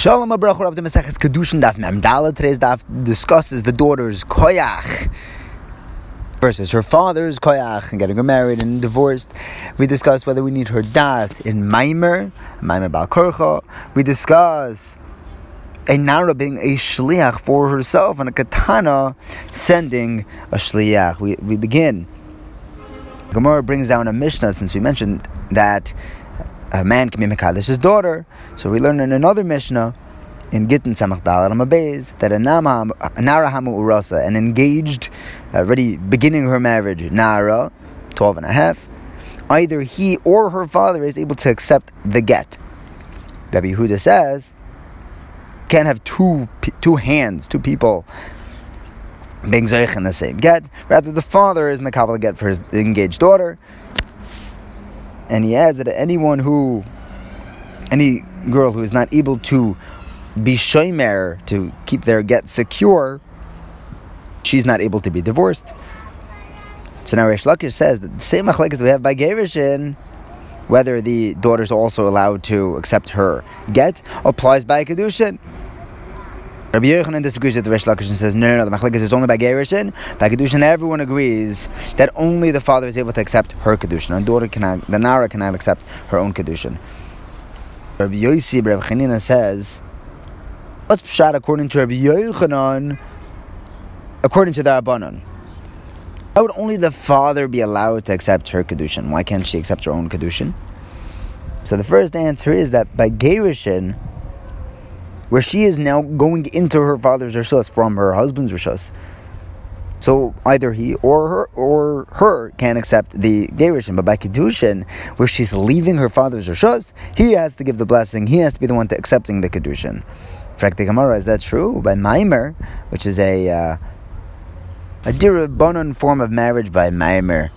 Shalom Abracha Rabbi Maseches Kiddushin Daf Mem Dalet. Today's Daf discusses the daughter's koyach versus her father's koyach and getting her married and divorced. We discuss whether we need her das in Maimer Bal Korcha. We discuss a Nara being a shliach for herself and a katana sending a shliach. We begin. Gemara brings down a Mishnah since we mentioned that a man can be Mekadesh's daughter. So we learn in another Mishnah, in Gittin Samach Dal Ramabez, that a Nara Hamu Urasa, an engaged, already beginning her marriage, Nara, 12 and a half, either he or her father is able to accept the get. Rabbi Yehuda says, can't have two people being Zoich in the same get. Rather, the father is Mekabel a get for his engaged daughter. And he adds that any girl who is not able to be shomer, to keep their get secure, she's not able to be divorced. So now Resh Lakish says that the same machlekes that we have by Gerushin, whether the daughter is also allowed to accept her get, applies by Kiddushin. Rabbi Yochanan disagrees with the Resh Lakish and says, no, the machlekes is only by Gerushin. By Kiddushin, everyone agrees that only the father is able to accept her Kiddushin. The Nara cannot accept her own Kiddushin. Rabbi Yossi bei Rabbi Chanina says, what's pshat according to Rabbi Yochanan, according to the Rabbanon? Why would only the father be allowed to accept her Kiddushin? Why can't she accept her own Kiddushin? So the first answer is that by Gerushin, where she is now going into her father's rishus from her husband's rishus, so either he or her can accept the gerushin. But by kiddushin, where she's leaving her father's rishus, he has to give the blessing. He has to be the one to accepting the kiddushin. In fact, the Gemara, is that true? By maimer, which is a dirabanan form of marriage by maimer,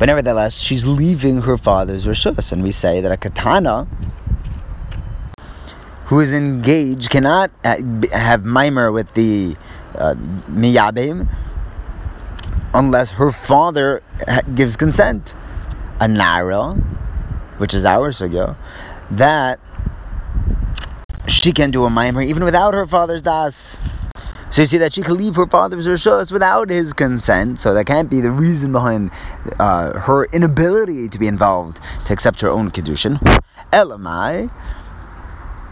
but nevertheless, she's leaving her father's rishus, and we say that a katana who is engaged cannot have maimer with the miyabim unless her father gives consent. A nara, which is our sugya, that she can do a maimer even without her father's das. So you see that she can leave her father's rishos without his consent, so that can't be the reason behind her inability to be involved to accept her own kiddushin. Elamai,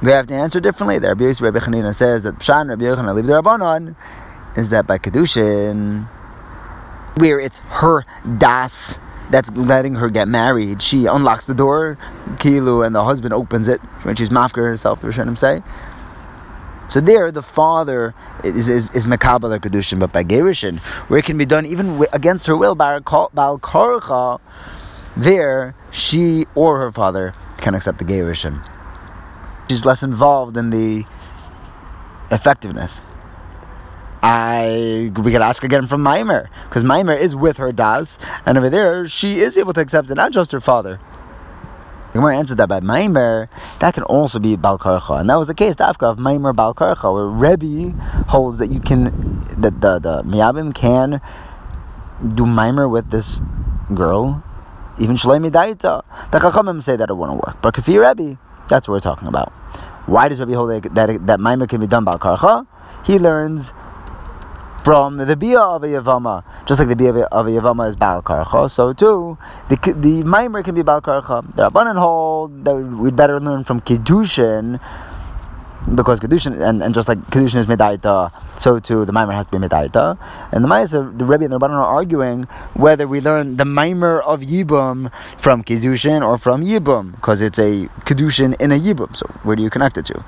we have to answer differently. The Rabbi Yossi bei Rabbi Chanina says that Pshan Rabbi Yochanan leave the Rabbanon is that by Kiddushin, where it's her das that's letting her get married, she unlocks the door, kilu, and the husband opens it when she's mafker herself, the Rishonim say. So there, the father is mekabel or Kiddushin, but by Gerushin, where it can be done even against her will, Bal Korcha, there, she or her father can accept the Gerushin. She's less involved in the effectiveness. We could ask again from Maimer, because Maimer is with her das, and over there she is able to accept it, not just her father. The Gemara answered that by Maimer, that can also be Bal Korcha, and that was the case of Maimer Bal Korcha, where Rebbe holds that you can, that the miyabim can do Maimer with this girl, even Shalei Midaita. The Chachamim say that it wouldn't work, but Kifri Rebbe, that's what we're talking about. Why does Rabbi hold that maimer can be done bal karcha? He learns from the bia of a yavama. Just like the bia of a yavama is bal karcha, so too the maimer can be bal karcha. The Rabbanan hold that we'd better learn from kiddushin, because kiddushin and just like kiddushin is medaita, so too the maimer has to be medaita. And the Rebbe and the Rabbanan are arguing whether we learn the maimer of yibum from kiddushin or from yibum, because it's a kiddushin in a yibum. So where do you connect it to?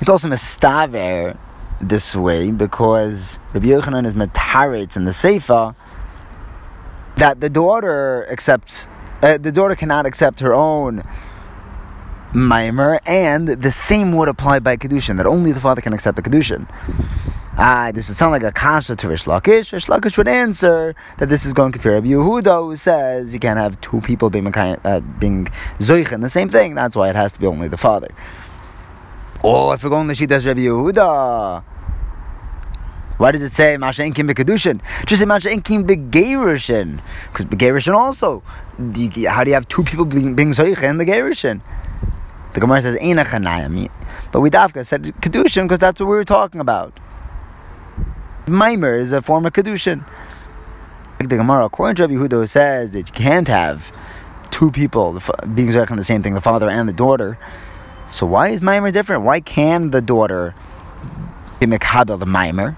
It's also mistaver this way because Rabbi Yochanan is metaritz in the seifa that the daughter cannot accept her own maimer, and the same would apply by kiddushin, that only the father can accept the kiddushin. This would sound like a kasha to Resh Lakish. Resh Lakish would answer that this is going to Rabbi Yehuda, who says you can't have two people being zoich in the same thing. That's why it has to be only the father. Oh, if we're going to Shitas Rabbi Yehuda, why does it say Masha Enkim beKiddushin? Just say Masha Enkim beGerushin, because beGerushin also. How do you have two people being zoich in the Gerushin? The Gemara says, Eina Chanayami. But we Dafka said Kiddushin because that's what we were talking about. Maimer is a form of Kiddushin. The Gemara, according to Rabbi Yehuda, says that you can't have two people being Zerach on the same thing, the father and the daughter. So why is Maimer different? Why can the daughter be Mekhabel the Maimer?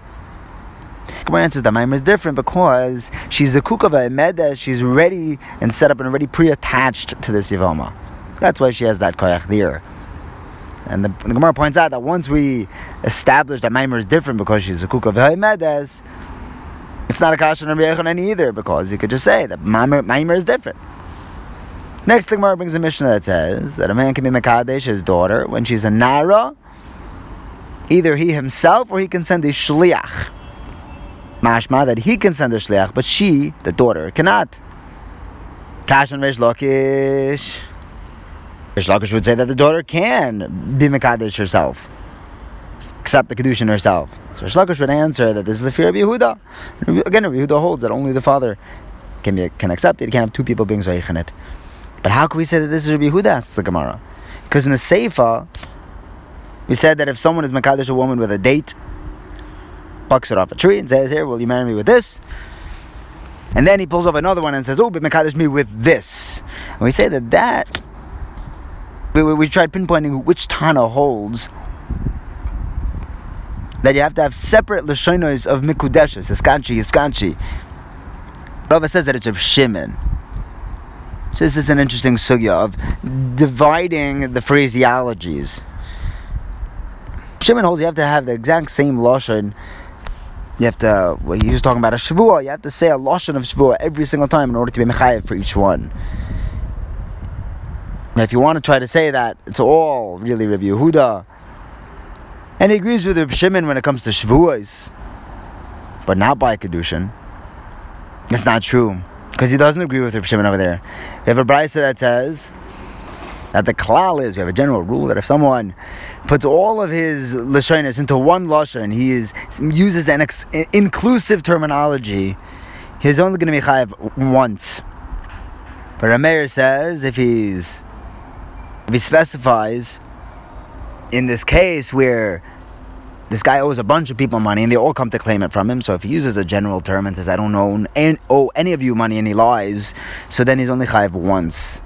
The Gemara answers that Maimer is different because she's the Kukava Emedes, she's ready and set up and already pre-attached to this Yevoma. That's why she has that Korach there. And the Gemara points out that once we establish that Maimer is different because she's a Kukava Emedes, it's not a kasha on Rabbi Yochanan either, because you could just say that Maimer is different. Next, the Gemara brings a Mishnah that says that a man can be Mekadesh, his daughter, when she's a Nara, either he himself or he can send a Shliach. Mashma, that he can send a Shliach, but she, the daughter, cannot. Kasha on Resh Lakish. Resh Lakish would say that the daughter can be Mekadesh herself, accept the Kiddushin herself. So Resh Lakish would answer that this is the fear of Yehuda. Again, Rabbi Yehuda holds that only the father can accept it. You can't have two people being Zoich in it. But how can we say that this is Rabbi Yehuda? Asks the Gemara. Because in the Seifa, we said that if someone is Mekadesh a woman with a date, plucks it off a tree and says, here, will you marry me with this? And then he pulls off another one and says, oh, but Mekadesh me with this. And we say that we tried pinpointing which Tana holds that you have to have separate Lashonos of Mikudeshes, Hiskanchi. Rava says that it's of Shimon. So this is an interesting sugya of dividing the phraseologies. Shimon holds you have to have the exact same Lashon. You have to, he was talking about a Shavua, you have to say a Lashon of Shavua every single time in order to be Mechayev for each one. Now if you want to try to say that, it's all really Rabbi Yehuda. And he agrees with Reb Shimon when it comes to Shavuos, but not by Kiddushin. It's not true, because he doesn't agree with Reb Shimon over there. We have a brisa that says that the klal is, we have a general rule that if someone puts all of his lashonos into one lashon, he uses an inclusive terminology, he's only going to be chayav once. But Rameir says if he specifies, in this case where this guy owes a bunch of people money and they all come to claim it from him, so if he uses a general term and says, I don't owe any of you money, and he lies, so then he's only chayav once.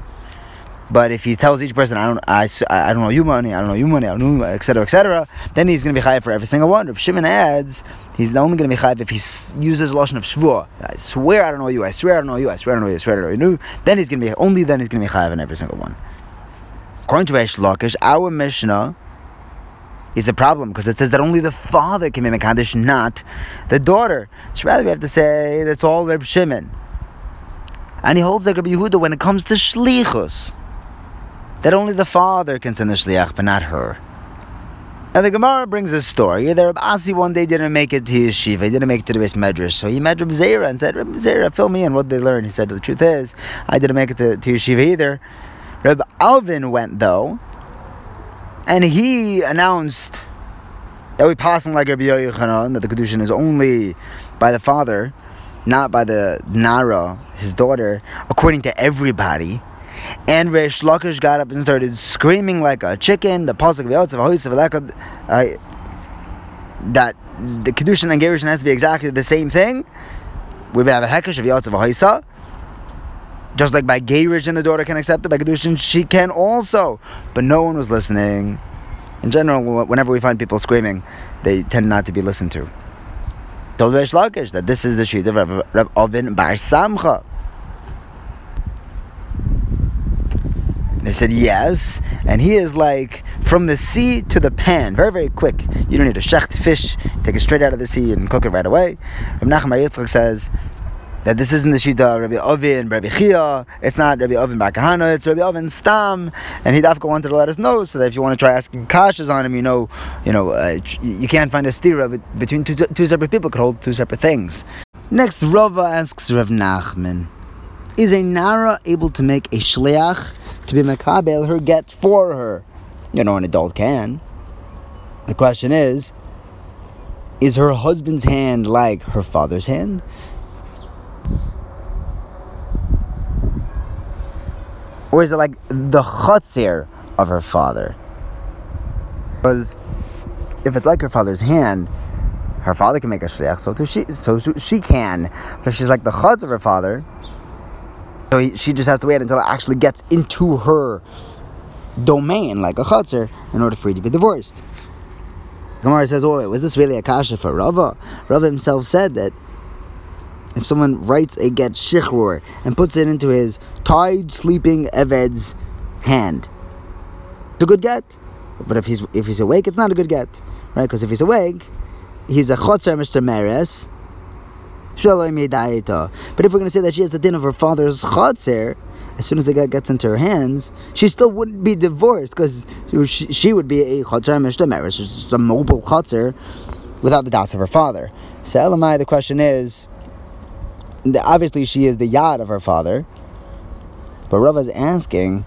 But if he tells each person, I don't owe you money, I don't know, etc., then he's going to be chayav for every single one. Reb Shimon adds, he's only going to be chayav if he uses lashon of shvua. I swear I don't owe you, I swear I don't owe you, I swear I don't owe you, I swear I don't owe you. Then he's going to be, only then he's going to be chayav in every single one. According to Resh Lakish, our Mishnah is a problem because it says that only the father can be Mekadesh, not the daughter. So rather we have to say that's all Reb Shimon. And he holds like Rabbi Yehuda when it comes to Shlichus, that only the father can send the Shliach, but not her. Now the Gemara brings a story that Reb Asi one day didn't make it to Yeshiva, he didn't make it to the Beis Medrash. So he met Reb Zera and said, Reb Zera, fill me in, what did they learn? He said, the truth is, I didn't make it to Yeshiva either. Reb Alvin went though, and he announced that we passing like Rabbi Yochanan, that the Kiddushin is only by the father, not by the Nara, his daughter, according to everybody. And Resh Lakish got up and started screaming like a chicken, the pasuk that the Kiddushin and Gerushin has to be exactly the same thing. We have a hekesh of Yotzav HaHoisa. Just like by Geirish and the daughter can accept it, by Kiddushin she can also. But no one was listening. In general, whenever we find people screaming, they tend not to be listened to. Told Resh Lakish that this is the shita of Reb Oven Bar Samcha. They said yes, and he is like from the sea to the pan, very, very quick. You don't need to shecht fish, take it straight out of the sea and cook it right away. Rav Nachman says that this isn't the shita Rabbi Ovi and Rabbi Chiyah. It's not Rabbi Avin bar Kahana. It's Rabbi Avin Stam. And he dafka wanted to let us know so that if you want to try asking kashas on him, you can't find a stira between two separate people could hold two separate things. Next, Rava asks Rav Nachman, is a Nara able to make a shleach to be mekabel her get for her? An adult can. The question is her husband's hand like her father's hand? Or is it like the chatzir of her father. Because if it's like her father's hand, her father can make a shliach, so she can. But if she's like the chutz of her father, so she just has to wait until it actually gets into her domain, like a chutzer, in order for her to be divorced. Gemara says, "Oh, was this really a kasha for Rava?" Rava himself said that if someone writes a get shichror and puts it into his tied sleeping eved's hand, it's a good get. But if he's awake, it's not a good get, right? Because if he's awake, he's a chotzer Mr. Meres. But if we're going to say that she has the din of her father's chotzer, as soon as the guy gets into her hands, she still wouldn't be divorced because she would be a chotzer Mr. Meres, just a mobile chotzer without the das of her father. So Elamai, the question is, obviously she is the yad of her father, but Rava is asking,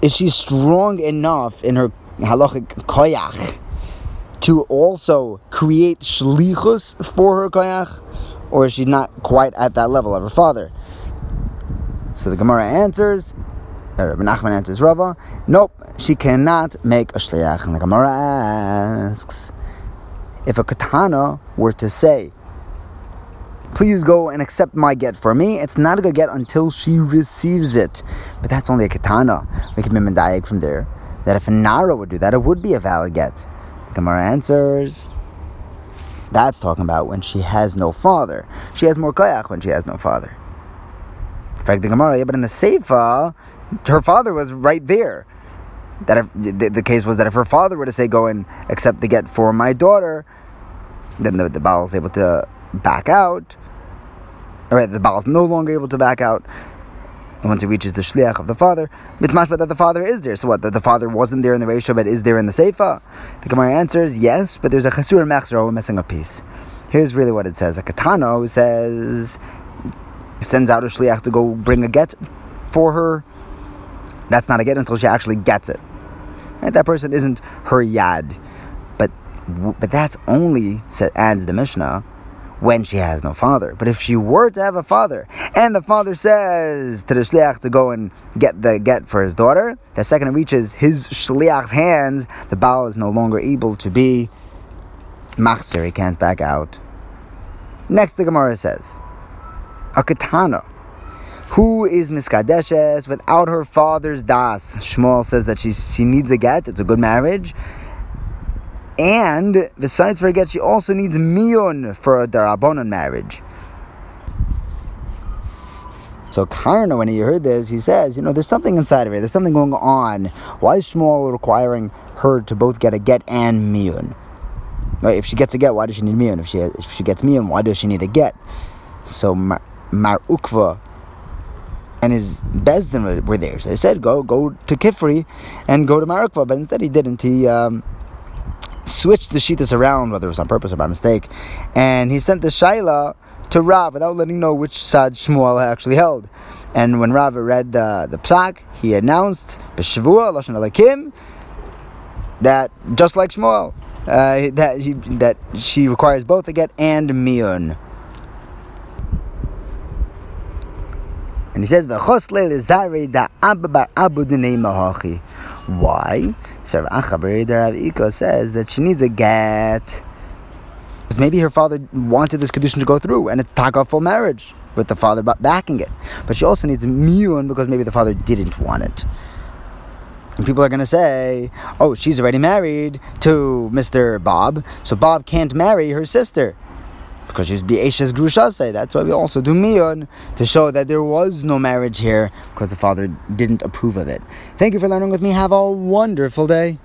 is she strong enough in her halachic koyach to also create shlichus for her koyach, or is she not quite at that level of her father? So the Gemara answers, Rabbi Nachman answers Rava, nope, she cannot make a shliach. And the Gemara asks, if a katana were to say, please go and accept my get for me, it's not a good get until she receives it. But that's only a katana. We can be medayek from there, that if a nara would do that, it would be a valid get. The Gemara answers, that's talking about when she has no father. She has more koyach when she has no father. In fact, the Gemara, yeah, but in the Seifa, her father was right there. That if, the case was that if her father were to say, go and accept the get for my daughter, then the Baal is able to back out. All right, the Baal is no longer able to back out once he reaches the shliach of the father. It's mashma that the father is there. So what, that the father wasn't there in the ratio, but is there in the seifa? The Gemara answers, yes, but there's a chesur mechzor, we're missing a piece. Here's really what it says. A katano says, sends out a shliach to go bring a get for her. That's not a get until she actually gets it. Right? That person isn't her yad. But that's only, adds the Mishnah, when she has no father. But if she were to have a father, and the father says to the shliach to go and get the get for his daughter, the second it reaches his shliach's hands, the Baal is no longer able to be machzer, he can't back out. Next, the Gemara says, a katana who is miskadeshes without her father's das. Shmuel says that she needs a get, it's a good marriage. And besides for a get, she also needs miyun for a darabonon marriage. So Karna, when he heard this, he says, there's something inside of her. There's something going on. Why is Shmuel requiring her to both get a get and miyun? Right? If she gets a get, why does she need miyun? If she gets miyun, why does she need a get? So Marukva and his Bezdin were there. So they said, go to Kifri and go to Marukva. But instead he didn't. He switched the sheetas around, whether it was on purpose or by mistake, and he sent the Shaila to Rav without letting know which side Shmuel actually held. And when Rav read the psak, he announced b'shavua lashon alakim that just like Shmuel, that she requires both a get and miyun. And he says v'chos le'lezari da abba abudinei mahachi. Why? So Rav Ahava, Rav Eiko says that she needs a get because maybe her father wanted this Kiddushin to go through, and it's taka full marriage with the father backing it. But she also needs miyun because maybe the father didn't want it. And people are going to say, oh, she's already married to Mr. Bob, so Bob can't marry her sister because she's b'eishes grushase. That's why we also do miyun, to show that there was no marriage here because the father didn't approve of it. Thank you for learning with me. Have a wonderful day.